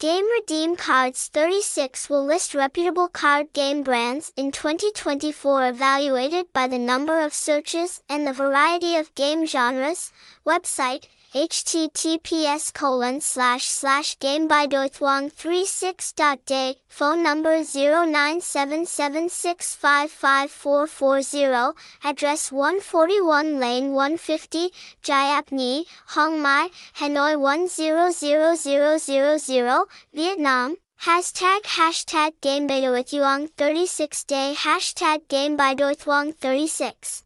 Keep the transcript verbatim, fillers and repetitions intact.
Game Redeem Cards thirty-six will list reputable card game brands in twenty twenty-four evaluated by the number of searches and the variety of game genres. Website, H T T P S colon slash slash gamebaidoithuong thirty-six dot day, phone number zero nine seven seven six five five four four zero, address one forty-one Lane one fifty, Giap Nhi, Hong Mai, Hanoi one zero zero zero zero zero, Vietnam. Hashtag hashtag gamebaidoithuong thirty-six day hashtag gamebaidoithuong thirty-six.